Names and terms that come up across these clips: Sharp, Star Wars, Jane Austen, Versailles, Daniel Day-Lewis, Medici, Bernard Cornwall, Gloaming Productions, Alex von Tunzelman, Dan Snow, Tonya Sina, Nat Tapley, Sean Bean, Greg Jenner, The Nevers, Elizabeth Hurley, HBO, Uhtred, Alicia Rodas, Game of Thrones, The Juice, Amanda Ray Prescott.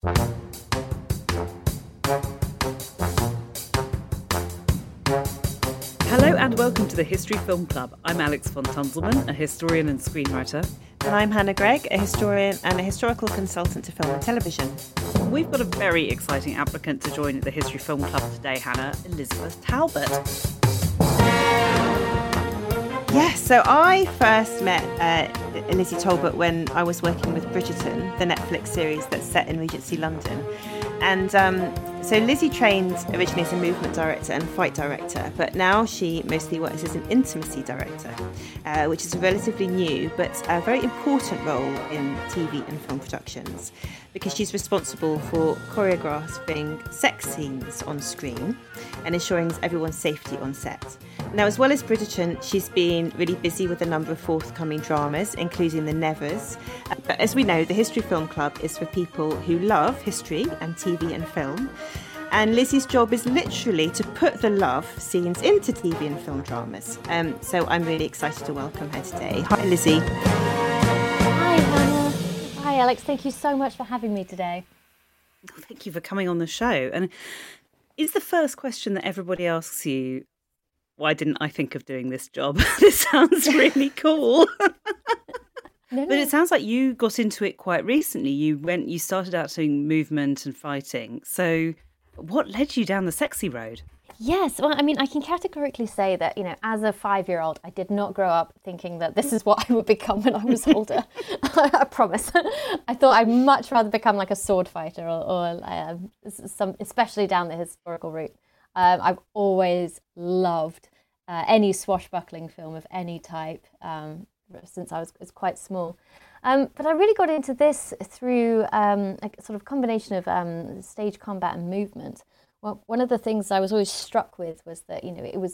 Hello and welcome to the History Film Club. I'm Alex von Tunzelman, a historian and screenwriter. And I'm Hannah Gregg, a historian and a historical consultant to film and television. We've got a very exciting applicant to join at the History Film Club today, Hannah, Elizabeth Talbot. Yes, so I first met Lizzie Talbot when I was working with Bridgerton, the Netflix series that's set in Regency London. And so Lizzie trained originally as a movement director and fight director, but now she mostly works as an intimacy director, which is a relatively new but a very important role in TV and film productions, because she's responsible for choreographing sex scenes on screen and ensuring everyone's safety on set. Now, as well as Bridgerton, she's been really busy with a number of forthcoming dramas, including The Nevers. But as we know, the History Film Club is for people who love history and TV and film. And Lizzie's job is literally to put the love scenes into TV and film dramas. So I'm really excited to welcome her today. Hi, Lizzie. Hi, Hannah. Hi, Alex. Thank you so much for having me today. Thank you for coming on the show. And is the first question that everybody asks you, why didn't I think of doing this job? This sounds really cool. No. But it sounds like you got into it quite recently. You started out doing movement and fighting. So what led you down the sexy road? Yes, well, I mean, I can categorically say that, you know, as a 5-year-old, I did not grow up thinking that this is what I would become when I was older. I promise. I thought I'd much rather become like a sword fighter or especially down the historical route. I've always loved any swashbuckling film of any type since I was quite small. But I really got into this through a sort of combination of stage combat and movement. Well, one of the things I was always struck with was that, you know,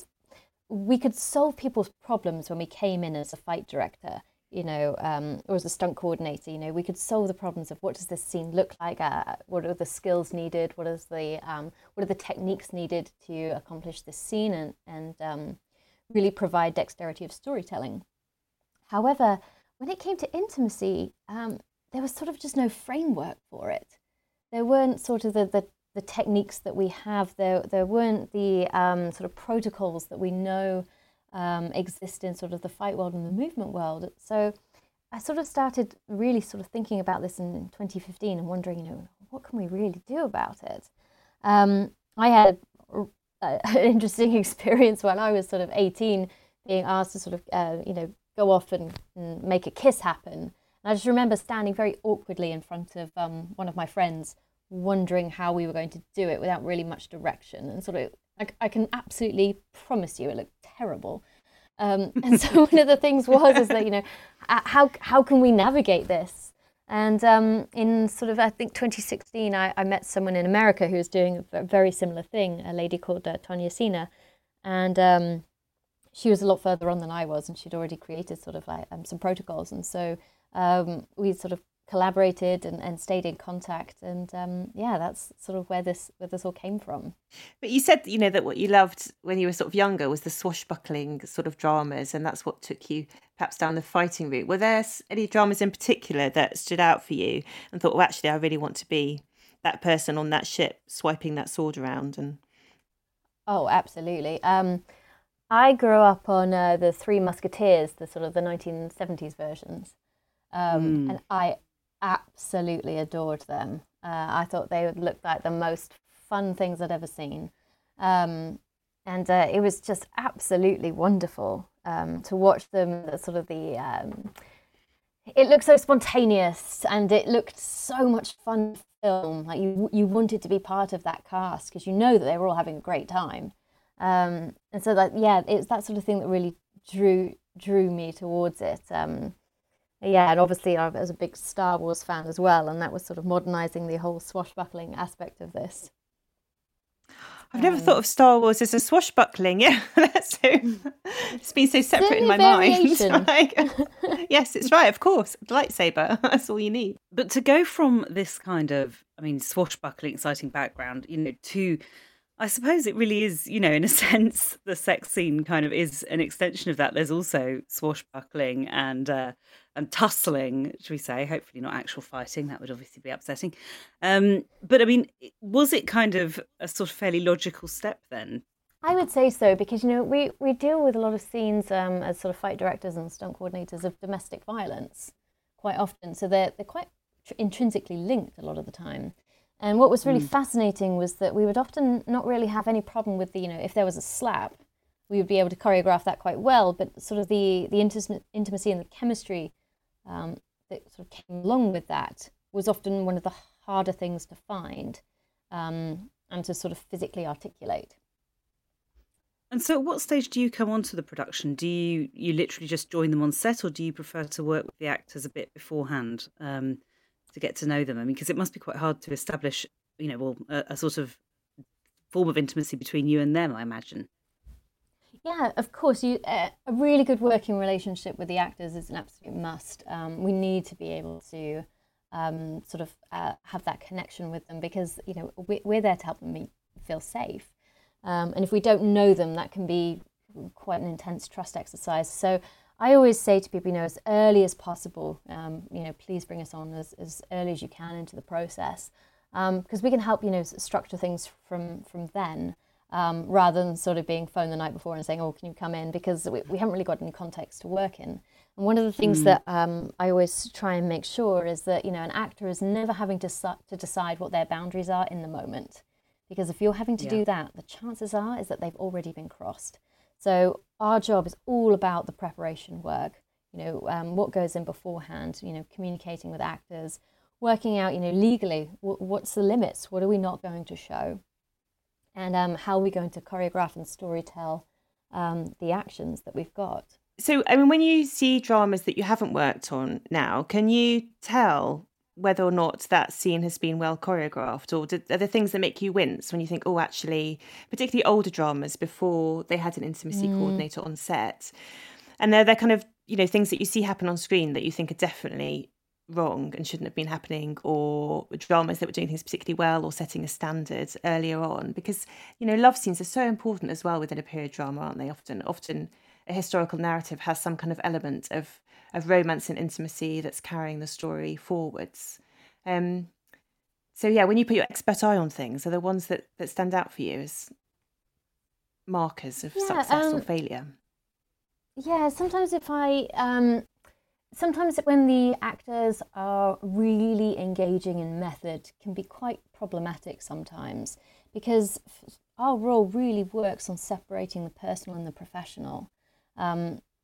we could solve people's problems when we came in as a fight director, you know, or as a stunt coordinator. You know, we could solve the problems of what does this scene look like, what are the skills needed, what are the techniques needed to accomplish this scene, and really provide dexterity of storytelling. However, when it came to intimacy, there was sort of just no framework for it. There weren't sort of the techniques that we have. There weren't the sort of protocols that we know exist in sort of the fight world and the movement world. So I sort of started really sort of thinking about this in 2015 and wondering, you know, what can we really do about it? I had an interesting experience when I was sort of 18, being asked to sort of, you know, go off and make a kiss happen. And I just remember standing very awkwardly in front of one of my friends, wondering how we were going to do it without really much direction, and sort of I can absolutely promise you it looked terrible. And so one of the things was that, you know, how can we navigate this? And in sort of, I think 2016, I met someone in America who was doing a very similar thing, a lady called Tonya Sina, and she was a lot further on than I was, and she'd already created sort of like some protocols. And so we sort of collaborated and stayed in contact, and that's sort of where this all came from. But you said, you know, that what you loved when you were sort of younger was the swashbuckling sort of dramas, and that's what took you perhaps down the fighting route. Were there any dramas in particular that stood out for you and thought, well, actually, I really want to be that person on that ship swiping that sword around? And oh, absolutely. I grew up on The Three Musketeers, the sort of the 1970s versions. And I absolutely adored them. I thought they would look like the most fun things I'd ever seen. And it was just absolutely wonderful to watch them. Sort of the it looked so spontaneous, and it looked so much fun film. Like you wanted to be part of that cast because you know that they were all having a great time. And so that, yeah, it's that sort of thing that really drew me towards it. Yeah, and obviously I was a big Star Wars fan as well, and that was sort of modernising the whole swashbuckling aspect of this. I've never thought of Star Wars as a swashbuckling. Yeah, that's so, it's been so separate in my variation. Mind. Like, yes, it's right, of course. Lightsaber, that's all you need. But to go from this kind of, I mean, swashbuckling, exciting background, you know, to I suppose it really is, you know, in a sense, the sex scene kind of is an extension of that. There's also swashbuckling and tussling, should we say, hopefully not actual fighting. That would obviously be upsetting. But I mean, was it kind of a sort of fairly logical step then? I would say so, because, you know, we deal with a lot of scenes as sort of fight directors and stunt coordinators of domestic violence quite often. So they're quite intrinsically linked a lot of the time. And what was really fascinating was that we would often not really have any problem with the, you know, if there was a slap, we would be able to choreograph that quite well. But sort of the intimacy and the chemistry that sort of came along with that was often one of the harder things to find and to sort of physically articulate. And so at what stage do you come onto the production? Do you literally just join them on set, or do you prefer to work with the actors a bit beforehand? To get to know them, I mean, because it must be quite hard to establish, you know, well, a sort of form of intimacy between you and them, I imagine. Yeah, of course. A really good working relationship with the actors is an absolute must. We need to be able to sort of have that connection with them, because, you know, we're there to help them feel safe. And if we don't know them, that can be quite an intense trust exercise. So I always say to people, you know, as early as possible, you know, please bring us on as early as you can into the process, because we can help, you know, structure things from then, rather than sort of being phoned the night before and saying, oh, can you come in? Because we haven't really got any context to work in. And one of the things that I always try and make sure is that, you know, an actor is never having to decide what their boundaries are in the moment, because if you're having to do that, the chances are is that they've already been crossed. So our job is all about the preparation work, you know, what goes in beforehand, you know, communicating with actors, working out, you know, legally, what's the limits, what are we not going to show, and how are we going to choreograph and storytell the actions that we've got. So, I mean, when you see dramas that you haven't worked on now, can you tell whether or not that scene has been well choreographed, or are there things that make you wince when you think, oh, actually, particularly older dramas before they had an intimacy coordinator on set, and they're kind of, you know, things that you see happen on screen that you think are definitely wrong and shouldn't have been happening, or dramas that were doing things particularly well or setting a standard earlier on? Because, you know, love scenes are so important as well within a period drama, aren't they? Often a historical narrative has some kind of element of romance and intimacy that's carrying the story forwards. So, yeah, when you put your expert eye on things, are there ones that stand out for you as markers of success or failure? Yeah, sometimes sometimes when the actors are really engaging in method can be quite problematic sometimes, because our role really works on separating the personal and the professional.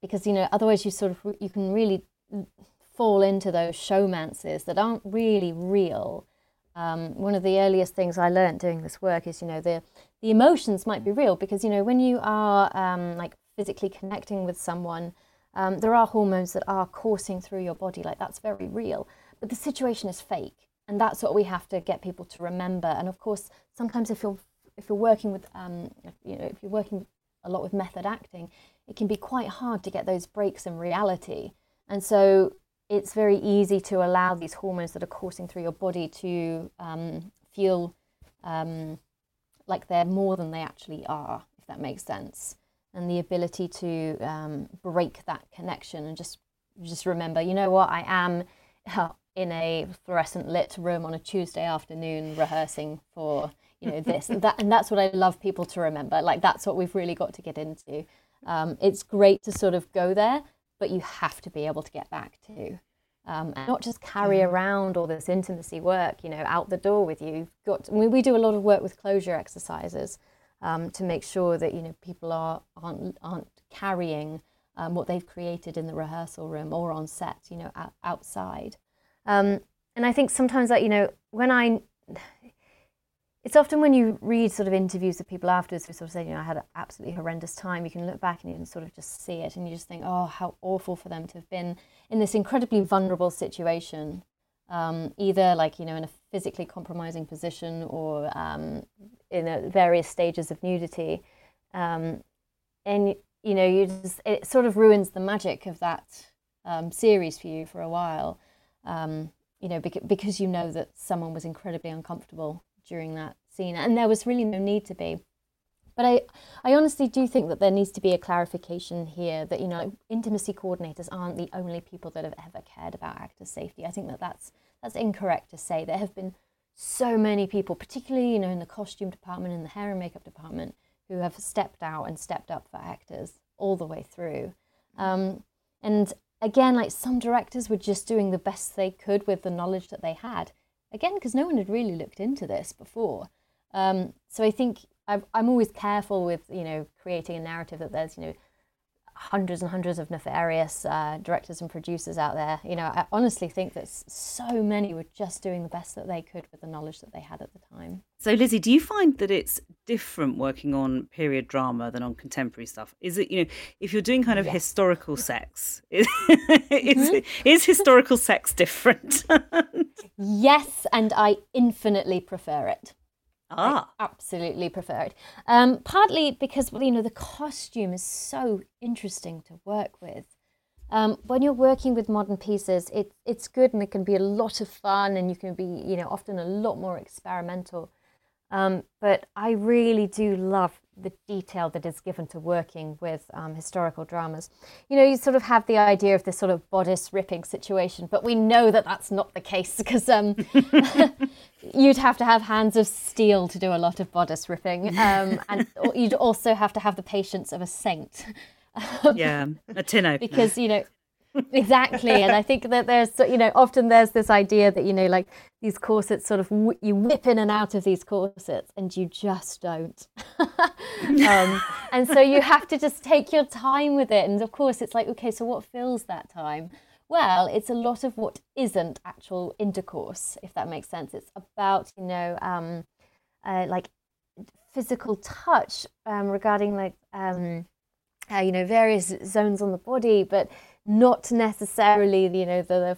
Because, you know, otherwise you sort of, you can really fall into those showmances that aren't really real. One of the earliest things I learned doing this work is, you know, the emotions might be real, because, you know, when you are like physically connecting with someone, there are hormones that are coursing through your body, like that's very real, but the situation is fake, and that's what we have to get people to remember. And of course, sometimes if you're working with, you know, if you're working a lot with method acting, it can be quite hard to get those breaks in reality. And so it's very easy to allow these hormones that are coursing through your body to feel like they're more than they actually are, if that makes sense. And the ability to break that connection and just remember, you know what, I am in a fluorescent lit room on a Tuesday afternoon rehearsing for, you know, this and that. And that's what I love people to remember. Like, that's what we've really got to get into. It's great to sort of go there, but you have to be able to get back to, and not just carry around all this intimacy work, you know, out the door with you. You've got to, we do a lot of work with closure exercises to make sure that, you know, people aren't carrying what they've created in the rehearsal room or on set, you know, outside. And I think sometimes that, you know, it's often when you read sort of interviews of people afterwards who sort of say, you know, I had an absolutely horrendous time, you can look back and you can sort of just see it, and you just think, oh, how awful for them to have been in this incredibly vulnerable situation, either like, you know, in a physically compromising position or in various stages of nudity. And, you know, it sort of ruins the magic of that series for you for a while, you know, because you know that someone was incredibly uncomfortable during that scene, and there was really no need to be. But I honestly do think that there needs to be a clarification here that, you know, intimacy coordinators aren't the only people that have ever cared about actor safety. I think that that's incorrect to say. There have been so many people, particularly, you know, in the costume department, in the hair and makeup department, who have stepped out and stepped up for actors all the way through. And again, like, some directors were just doing the best they could with the knowledge that they had. Again, because no one had really looked into this before. So I think I'm always careful with, you know, creating a narrative that there's, you know, hundreds and hundreds of nefarious directors and producers out there. You know, I honestly think that so many were just doing the best that they could with the knowledge that they had at the time. So Lizzie, do you find that it's different working on period drama than on contemporary stuff? Is it, you know, if you're doing kind of historical sex, is historical sex different? Yes, and I infinitely prefer it. I absolutely prefer it. Partly because, well, you know, the costume is so interesting to work with. When you're working with modern pieces, it's good and it can be a lot of fun, and you can be, you know, often a lot more experimental. But I really do love the detail that is given to working with historical dramas. You know, you sort of have the idea of this sort of bodice ripping situation, but we know that that's not the case, because you'd have to have hands of steel to do a lot of bodice ripping, and you'd also have to have the patience of a saint. Yeah, a tin opener. Because, you know, exactly. And I think that there's, you know, often there's this idea that, you know, like these corsets sort of you whip in and out of these corsets, and you just don't. And so you have to just take your time with it. And of course it's like, okay, so what fills that time? Well, it's a lot of what isn't actual intercourse, if that makes sense. It's about, you know, like physical touch, regarding like you know, various zones on the body, but not necessarily, you know, the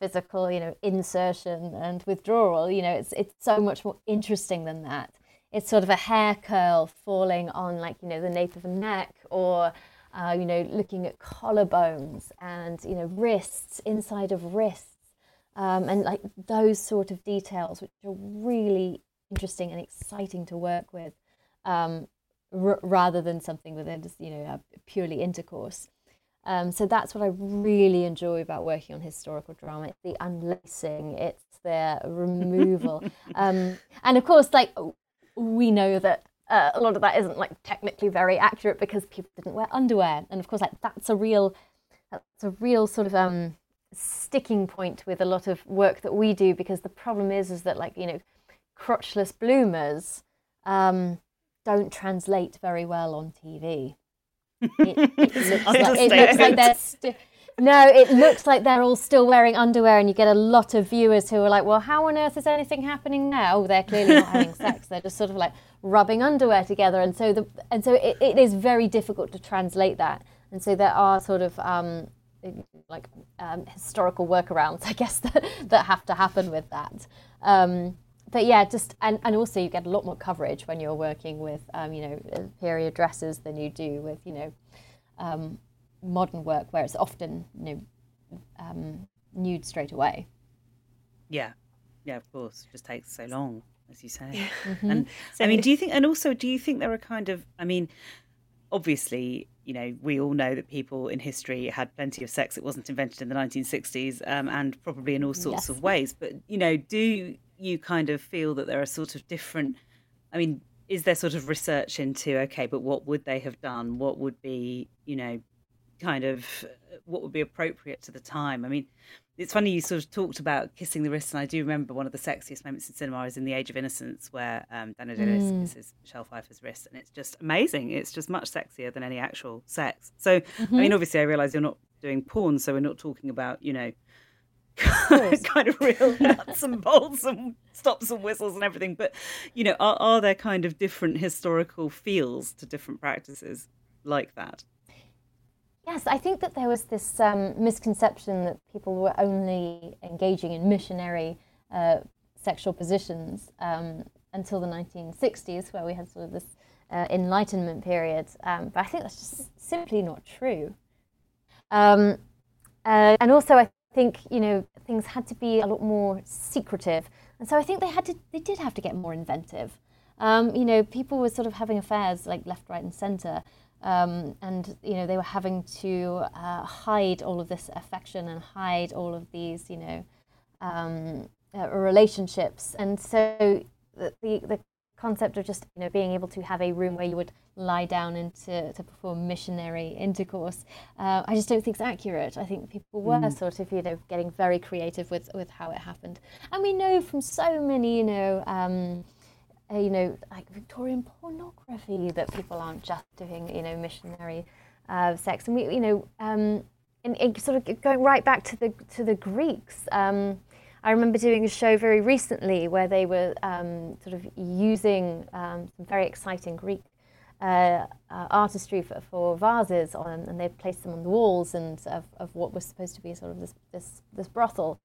physical, you know, insertion and withdrawal. You know, it's so much more interesting than that. It's sort of a hair curl falling on, like, you know, the nape of the neck, or you know, looking at collarbones and, you know, wrists, inside of wrists, and like those sort of details, which are really interesting and exciting to work with, rather than something within just, you know, purely intercourse. So that's what I really enjoy about working on historical drama. It's the unlacing, it's the removal. And of course, like, we know that a lot of that isn't like technically very accurate, because people didn't wear underwear. And of course, like, that's a real sort of sticking point with a lot of work that we do, because the problem is that, like, you know, crotchless bloomers don't translate very well on TV. It looks like they're all still wearing underwear, and you get a lot of viewers who are like, well, how on earth is anything happening now? They're clearly not having sex, they're just sort of like rubbing underwear together, and so it is very difficult to translate that. And so there are sort of historical workarounds, I guess, that have to happen with that. But yeah, just and also you get a lot more coverage when you're working with, you know, period dresses than you do with, you know, modern work, where it's often, you know, nude straight away. Yeah, yeah, of course. It just takes so long, as you say. Mm-hmm. And I mean, do you think there are kind of, I mean, obviously, you know, we all know that people in history had plenty of sex. It wasn't invented in the 1960s, and probably in all sorts of ways. But, you know, do you kind of feel that there are sort of different, I mean, is there sort of research into, okay, but what would they have done? What would be, you know, kind of, what would be appropriate to the time? I mean, it's funny, you sort of talked about kissing the wrist, and I do remember one of the sexiest moments in cinema is in The Age of Innocence, where Daniel Day-Lewis kisses Michelle Pfeiffer's wrist, and it's just amazing. It's just much sexier than any actual sex. So, I mean, obviously I realise you're not doing porn, so we're not talking about, you know, kind of real nuts and bolts and stops and whistles and everything, but, you know, are there kind of different historical feels to different practices like that? Yes, I think that there was this misconception that people were only engaging in missionary sexual positions until the 1960s, where we had sort of this Enlightenment period, but I think that's just simply not true. And also I think, you know, things had to be a lot more secretive. And so I think they did have to get more inventive. You know, people were sort of having affairs like left, right, and centre. And, you know, they were having to hide all of this affection and hide all of these, you know, relationships. And so the concept of just, you know, being able to have a room where you would lie down and to perform missionary intercourse, I just don't think it's accurate. I think people were sort of, you know, getting very creative with how it happened. And we know from so many, you know, like Victorian pornography, that people aren't just doing, you know, missionary sex. And we, you know, and sort of going right back to the Greeks. I remember doing a show very recently where they were sort of using some very exciting Greek artistry for vases, and they placed them on the walls and of what was supposed to be sort of this brothel.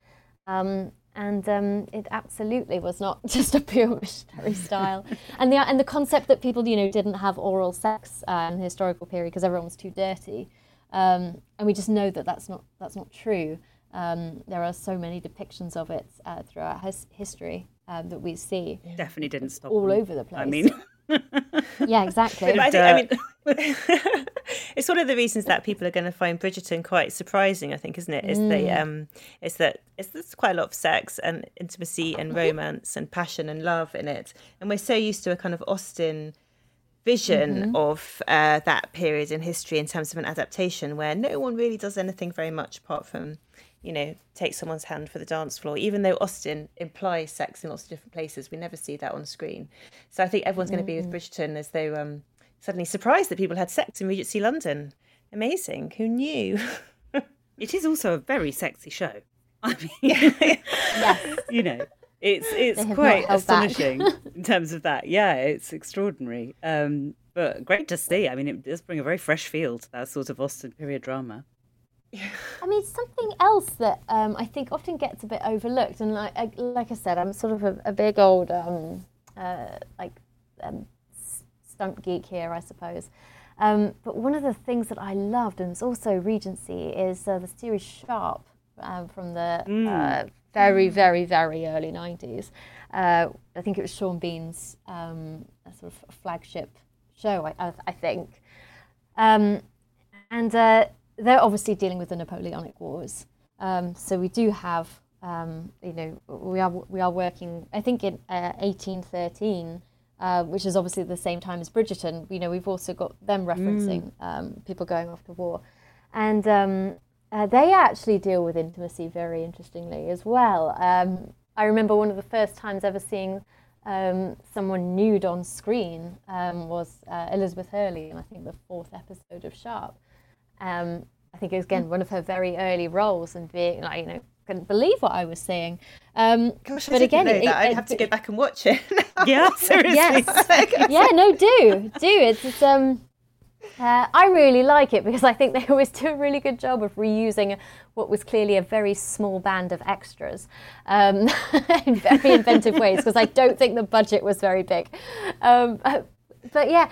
And it absolutely was not just a pure missionary style, and the concept that people, you know, didn't have oral sex in the historical period because everyone was too dirty, and we just know that that's not true. There are so many depictions of it throughout history that we see. Definitely didn't stop all them. Over the place. I mean, yeah, exactly. I mean, it's one of the reasons that people are going to find Bridgerton quite surprising, I think, isn't it? Is there's quite a lot of sex and intimacy and romance and passion and love in it, and we're so used to a kind of Austen vision of that period in history in terms of an adaptation where no one really does anything very much apart from, you know, take someone's hand for the dance floor. Even though Austen implies sex in lots of different places, we never see that on screen. So I think everyone's going to be with Bridgerton as though suddenly surprised that people had sex in Regency London. Amazing. Who knew? It is also a very sexy show. I mean, yes. You know, it's quite astonishing in terms of that. Yeah, it's extraordinary. But great to see. I mean, it does bring a very fresh feel to that sort of Austen period drama. I mean, something else that I think often gets a bit overlooked, and like I said, I'm sort of a big old stump geek here, I suppose. But one of the things that I loved, and it's also Regency, is the series Sharp from the very, very, very early 90s. I think it was Sean Bean's sort of flagship show, I think. They're obviously dealing with the Napoleonic Wars, so we do have, you know, we are working. I think in 1813, which is obviously the same time as Bridgerton. You know, we've also got them referencing people going off to war, and they actually deal with intimacy very interestingly as well. I remember one of the first times ever seeing someone nude on screen was Elizabeth Hurley in I think the 4th episode of Sharp. I think it was again one of her very early roles, and being like, you know, couldn't believe what I was seeing. Gosh, but I didn't know that. I'd have to go back and watch it. Yeah, seriously. Yes. Yeah, no, do. It's I really like it because I think they always do a really good job of reusing what was clearly a very small band of extras in very inventive ways, because I don't think the budget was very big. But yeah.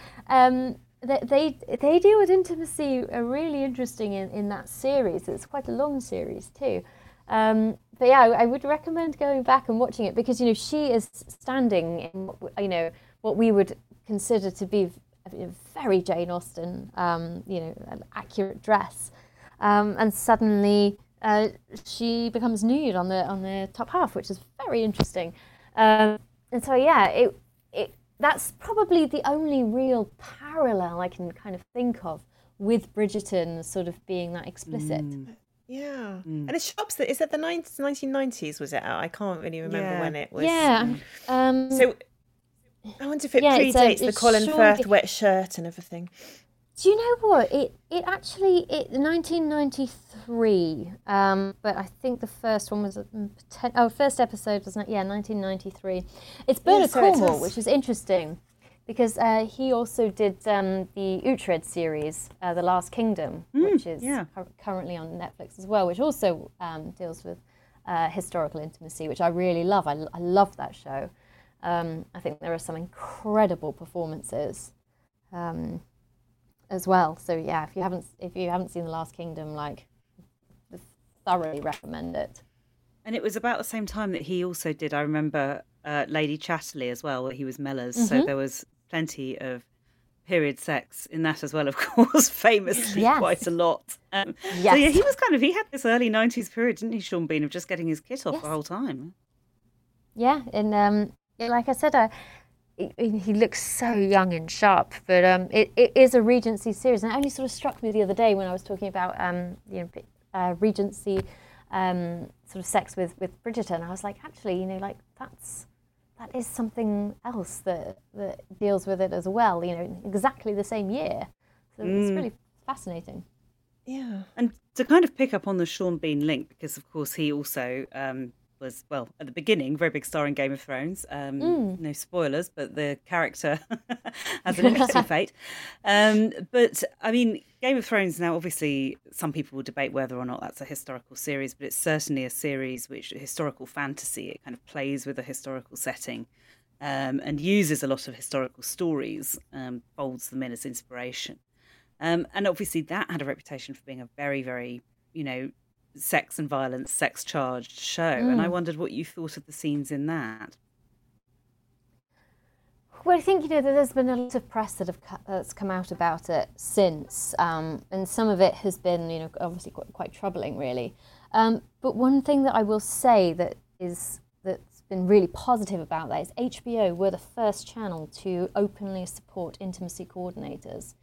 They deal with intimacy are really interesting in that series. It's quite a long series too. But yeah, I would recommend going back and watching it, because, you know, she is standing in, you know, what we would consider to be a very Jane Austen, you know, an accurate dress. And suddenly she becomes nude on the top half, which is very interesting. And so, yeah, that's probably the only real parallel I can kind of think of with Bridgerton sort of being that explicit. Yeah. And it's Sharp's, is that the 1990s was it out? I can't really remember when it was. Yeah. So I wonder if it predates the Colin Firth wet shirt and everything. Do you know what? It actually, 1993, but I think the first one was, first episode was, 1993. It's Bernard Cornwall, which is interesting, because he also did the Uhtred series, The Last Kingdom, which is currently on Netflix as well, which also deals with historical intimacy, which I really love. I love that show. I think there are some incredible performances. As well, so yeah, if you haven't seen The Last Kingdom, like, thoroughly recommend it. And it was about the same time that he also did, I remember, Lady Chatterley as well, where he was Mellors. Mm-hmm. So there was plenty of period sex in that as well, of course, famously, yes, quite a lot. So yeah, he was kind of, he had this early 90s period, didn't he, Sean Bean, of just getting his kit off, yes, the whole time. Yeah, and like I said, he looks so young and sharp, but it is a Regency series, and it only sort of struck me the other day when I was talking about Regency sort of sex with Bridgerton. I was like, actually, that is something else that deals with it as well. Exactly the same year, so it's really fascinating. Yeah, and to kind of pick up on the Sean Bean link, because of course he also was, well, at the beginning, very big star in Game of Thrones. No spoilers, but the character has an interesting fate. But, I mean, Game of Thrones now, obviously, some people will debate whether or not that's a historical series, but it's certainly a series which historical fantasy, it kind of plays with a historical setting and uses a lot of historical stories, folds them in as inspiration. And obviously that had a reputation for being a very, very, sex and violence, sex-charged show, and I wondered what you thought of the scenes in that. Well, I think there's been a lot of press that's come out about it since, and some of it has been, obviously quite troubling, really. But one thing that I will say that's been really positive about that is HBO were the first channel to openly support intimacy coordinators.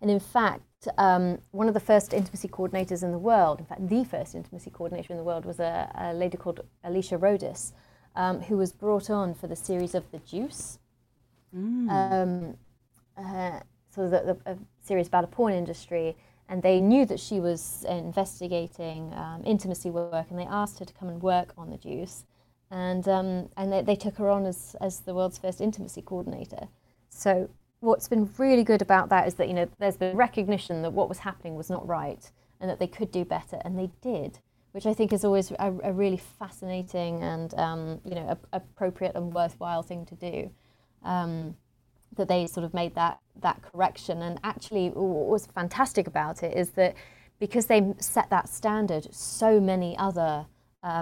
And in fact, one of the first intimacy coordinators in the world, in fact, the first intimacy coordinator in the world was a lady called Alicia Rodas, who was brought on for the series of The Juice. So a series about the porn industry. And they knew that she was investigating intimacy work, and they asked her to come and work on The Juice. And they took her on as the world's first intimacy coordinator. So what's been really good about that is that, there's been recognition that what was happening was not right and that they could do better, and they did, which I think is always a really fascinating and, appropriate and worthwhile thing to do, that they sort of made that correction. And actually what was fantastic about it is that because they set that standard, so many other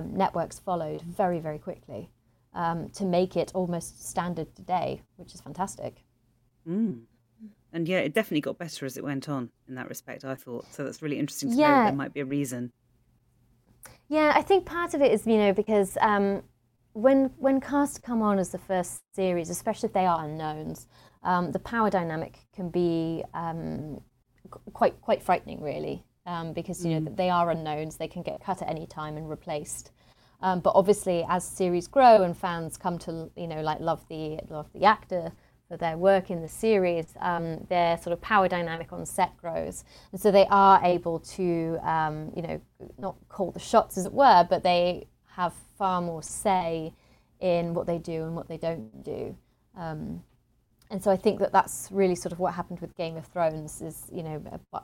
networks followed very, very quickly to make it almost standard today, which is fantastic. And yeah, it definitely got better as it went on in that respect, I thought. So that's really interesting to know that there might be a reason. Yeah, I think part of it is, because when casts come on as the first series, especially if they are unknowns, the power dynamic can be quite frightening, really, because, they are unknowns. They can get cut at any time and replaced. But obviously, as series grow and fans come to, love the actor for their work in the series, their sort of power dynamic on set grows. And so they are able to, not call the shots as it were, but they have far more say in what they do and what they don't do. And so I think that's really sort of what happened with Game of Thrones is,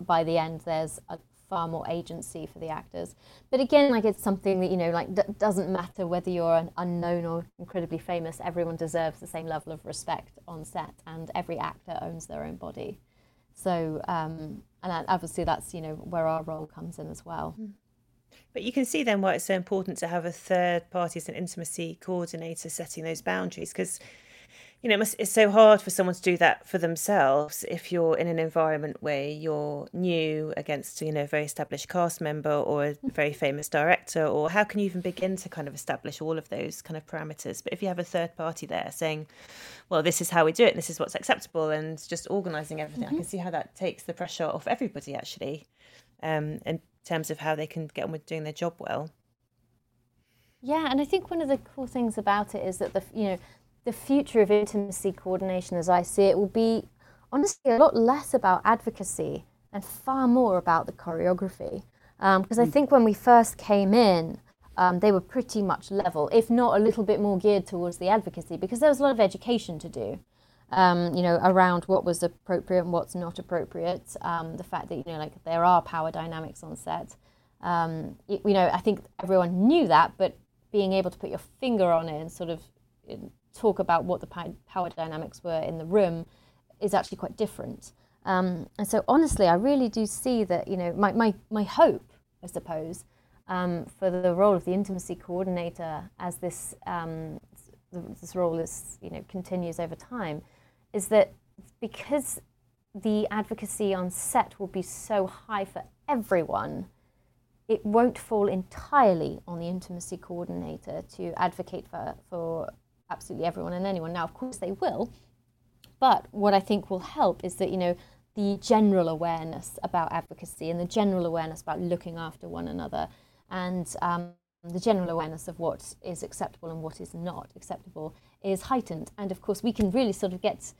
by the end there's a far more agency for the actors. But again, it's something that, doesn't matter whether you're an unknown or incredibly famous, everyone deserves the same level of respect on set, and every actor owns their own body. So, and obviously that's, where our role comes in as well. But you can see then why it's so important to have a third party as an intimacy coordinator setting those boundaries, because it's so hard for someone to do that for themselves if you're in an environment where you're new against, a very established cast member or a very famous director, or how can you even begin to kind of establish all of those kind of parameters? But if you have a third party there saying, well, this is how we do it and this is what's acceptable, and just organising everything, I can see how that takes the pressure off everybody, actually, in terms of how they can get on with doing their job well. Yeah, and I think one of the cool things about it is that the future of intimacy coordination, as I see it, will be honestly a lot less about advocacy and far more about the choreography. Because I think when we first came in, they were pretty much level, if not a little bit more geared towards the advocacy, because there was a lot of education to do, around what was appropriate and what's not appropriate. The fact that, there are power dynamics on set. I think everyone knew that, but being able to put your finger on it and sort of talk about what the power dynamics were in the room is actually quite different. And so honestly, I really do see that, my hope, I suppose, for the role of the intimacy coordinator, as this this role is, you know, continues over time, is that because the advocacy on set will be so high for everyone, it won't fall entirely on the intimacy coordinator to advocate for absolutely everyone and anyone. Now, of course, they will. But what I think will help is that, you know, the general awareness about advocacy and the general awareness about looking after one another and the general awareness of what is acceptable and what is not acceptable is heightened. And of course, we can really sort of get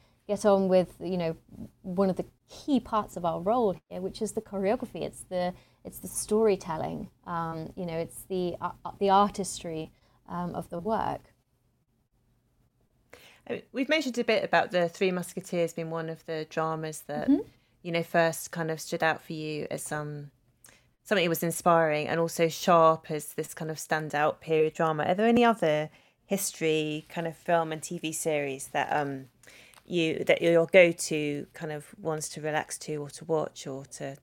on with, you know, one of the key parts of our role here, which is the choreography. It's the storytelling. You know, it's the artistry of the work. We've mentioned a bit about The Three Musketeers being one of the dramas that, mm-hmm. you know, first kind of stood out for you as something that was inspiring, and also Sharp as this kind of standout period drama. Are there any other history kind of film and TV series that that your go-to kind of ones to relax to or to watch or to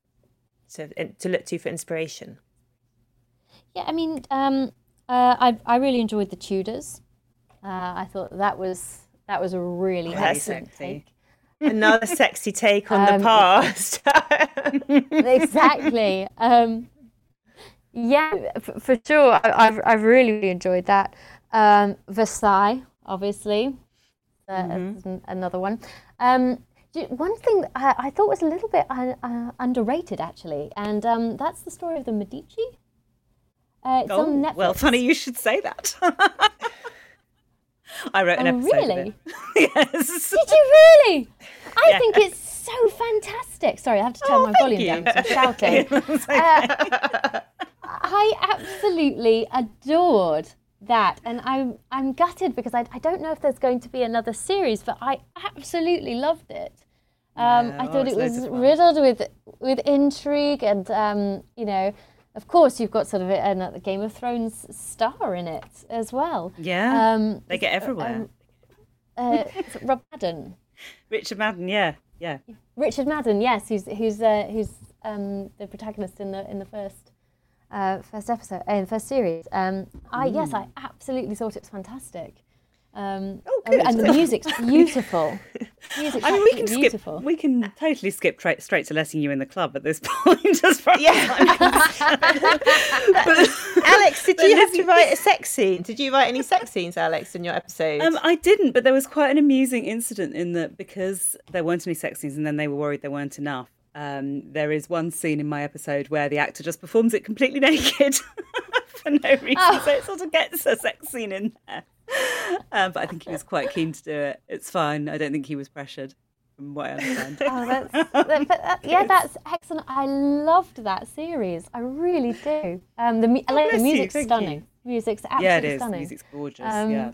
look to for inspiration? Yeah, I mean, I really enjoyed The Tudors. I thought that was a really excellent take. Another sexy take on the past. Exactly. Yeah, for sure. I've really enjoyed that. Versailles, obviously, mm-hmm. Another one. One thing that I thought was a little bit underrated, actually, and that's the story of the Medici. It's on Netflix. Well, funny you should say that. I wrote an episode. Really? Yes. Did you really? I think it's so fantastic. Sorry, I have to turn my volume down because I'm shouting. Okay. I absolutely adored that, and I'm gutted because I don't know if there's going to be another series, but I absolutely loved it. I thought it was riddled with intrigue, and you know. Of course, you've got sort of a Game of Thrones star in it as well. Yeah, they get everywhere. Rob Madden, Richard Madden, yeah. Richard Madden, yes, who's the protagonist in the first episode, first series. I absolutely thought it was fantastic. Good. And the music's beautiful. Music's we can totally skip straight to letting you in the club at this point. As far as but, Alex, did you have to write a sex scene? Did you write any sex scenes, Alex, in your episode? I didn't, but there was quite an amusing incident in that because there weren't any sex scenes, and then they were worried there weren't enough. There is one scene in my episode where the actor just performs it completely naked for no reason, so it sort of gets a sex scene in there. But I think he was quite keen to do it. It's fine. I don't think he was pressured, from what I understand. That's excellent. I loved that series. I really do. The music's stunning. Music's absolutely stunning. Music's gorgeous.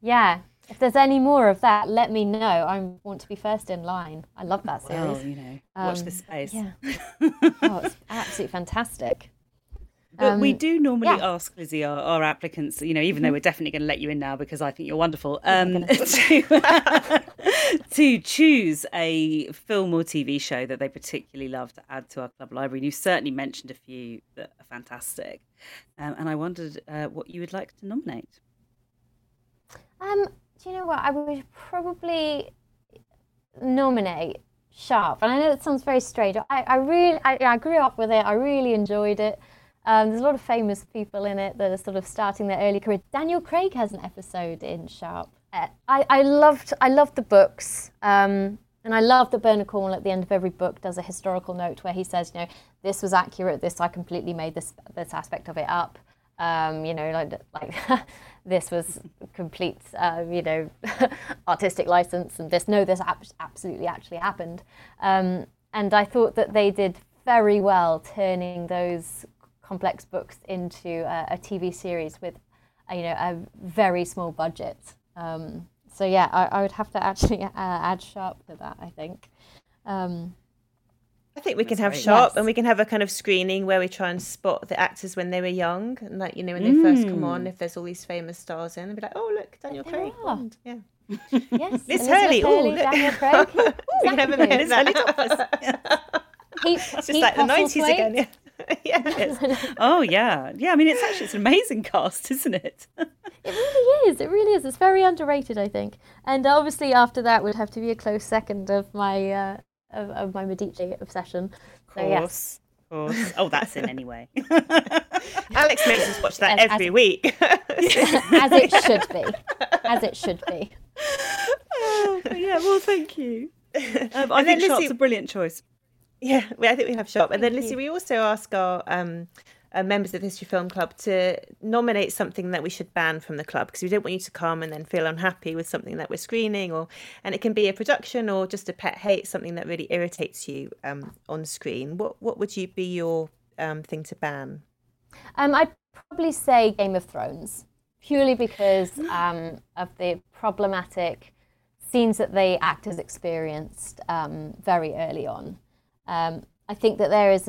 Yeah. If there's any more of that, let me know. I want to be first in line. I love that series. Well, you know, watch this space. Yeah. It's absolutely fantastic. But we do normally ask, Lizzie, our applicants, you know, even though we're definitely going to let you in now because I think you're wonderful, to choose a film or TV show that they particularly love to add to our club library. And you certainly mentioned a few that are fantastic. And I wondered what you would like to nominate. Do you know what? I would probably nominate Sharp. And I know that sounds very strange. I grew up with it. I really enjoyed it. There's a lot of famous people in it that are sort of starting their early career. Daniel Craig has an episode in Sharp. I loved the books, and I love that Bernard Cornwall at the end of every book does a historical note where he says, you know, this was accurate. This I completely made this aspect of it up. You know, like this was complete, you know, artistic license, and this absolutely actually happened. And I thought that they did very well turning those complex books into a TV series with, you know, a very small budget. So yeah, I would have to actually add Sharp to that, I think. I think we can have Sharp, and we can have a kind of screening where we try and spot the actors when they were young, and like, you know, when they first come on, if there's all these famous stars in, they'll be like, oh look, Daniel Craig. Yeah. Yes. Liz Hurley. Oh, look. Daniel Craig. We can have him in Liz Hurley. It's just like the 90s again. Yeah. Yes. Oh, yeah. Yeah, I mean, it's an amazing cast, isn't it? It really is. It's very underrated, I think. And obviously after that would have to be a close second of my Medici obsession. Of course. So, yes. Oh, that's in anyway. Alex makes us watch that every week. As it should be. As it should be. Oh, yeah, well, thank you. I think Sharp's a brilliant choice. Yeah, I think we have Sharp. And then, Lizzie, we also ask our members of History Film Club to nominate something that we should ban from the club, because we don't want you to come and then feel unhappy with something that we're screening, and it can be a production or just a pet hate, something that really irritates you on screen. What would you be your thing to ban? I'd probably say Game of Thrones, purely because of the problematic scenes that the actors experienced very early on. I think that there is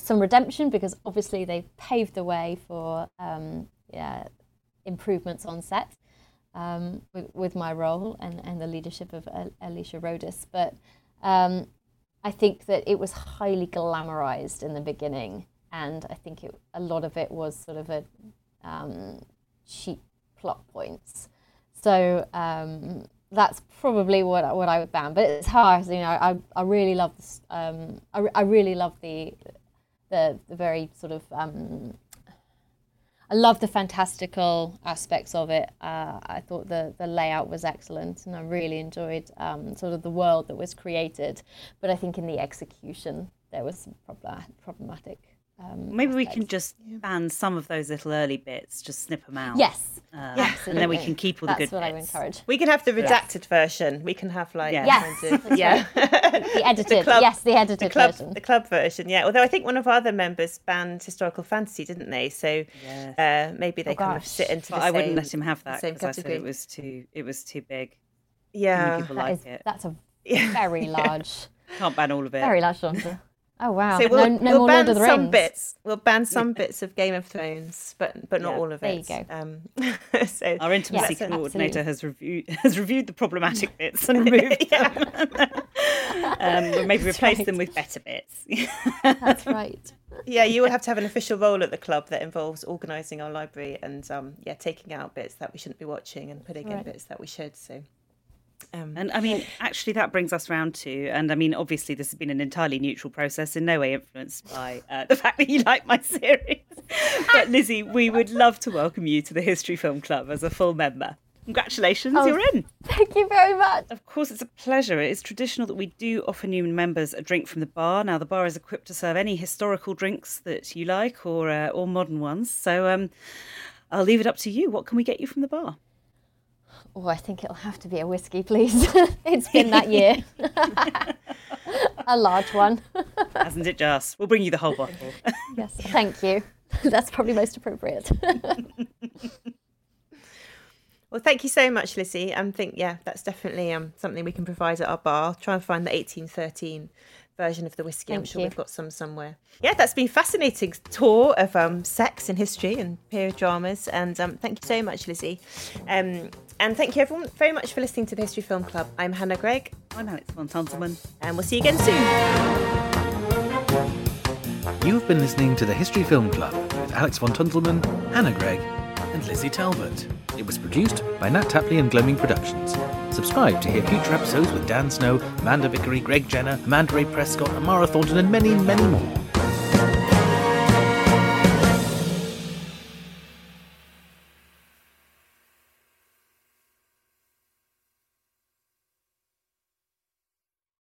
some redemption, because obviously they've paved the way for improvements on set with my role and the leadership of Alicia Rodas. But I think that it was highly glamorized in the beginning, and I think a lot of it was sort of a cheap plot points. So that's probably what I would ban. But it's hard, you know. I really love this. I really love the very sort of, I love the fantastical aspects of it. I thought the layout was excellent, and I really enjoyed sort of the world that was created. But I think in the execution, there was some problematic maybe aspects. We can just ban some of those little early bits, just snip them out. Yes. And then we can keep all the good bits. That's what I would encourage. We can have the redacted version. We can have the edited. The club version, yeah. Although I think one of our other members banned historical fantasy, didn't they? So maybe they kind of sit into the same. I wouldn't let him have that, because I said it was too big. Yeah. People like it. That's a very large. Can't ban all of it. Very large genre. Oh, wow. So we'll ban some bits. We'll ban some bits of Game of Thrones, but not all of it. There you go. So our intimacy coordinator has reviewed the problematic bits and removed them. Maybe replace them with better bits. That's right. Yeah, you will have to have an official role at the club that involves organising our library and taking out bits that we shouldn't be watching and putting in bits that we should, so... and I mean, actually, that brings us round to, and I mean, obviously, this has been an entirely neutral process, in no way influenced by the fact that you like my series. But Lizzie, we would love to welcome you to the History Film Club as a full member. Congratulations, you're in. Thank you very much. Of course, it's a pleasure. It is traditional that we do offer new members a drink from the bar. Now, the bar is equipped to serve any historical drinks that you like, or modern ones. So I'll leave it up to you. What can we get you from the bar? Oh, I think it'll have to be a whiskey, please. It's been that year. A large one. Hasn't it just? We'll bring you the whole bottle. Yes, thank you. That's probably most appropriate. Well, thank you so much, Lizzie. I think, that's definitely something we can provide at our bar. I'll try and find the 1813 version of the whiskey. I'm sure we've got some somewhere. Yeah, that's been a fascinating tour of sex and history and period dramas. And thank you so much, Lizzie. And thank you, everyone, very much for listening to the History Film Club. I'm Hannah Gregg. I'm Alex von Tunzelman. And we'll see you again soon. You've been listening to the History Film Club with Alex von Tunzelman, Hannah Gregg and Lizzie Talbot. It was produced by Nat Tapley and Gloaming Productions. Subscribe to hear future episodes with Dan Snow, Amanda Vickery, Greg Jenner, Amanda Ray Prescott, Amara Thornton and many, many more.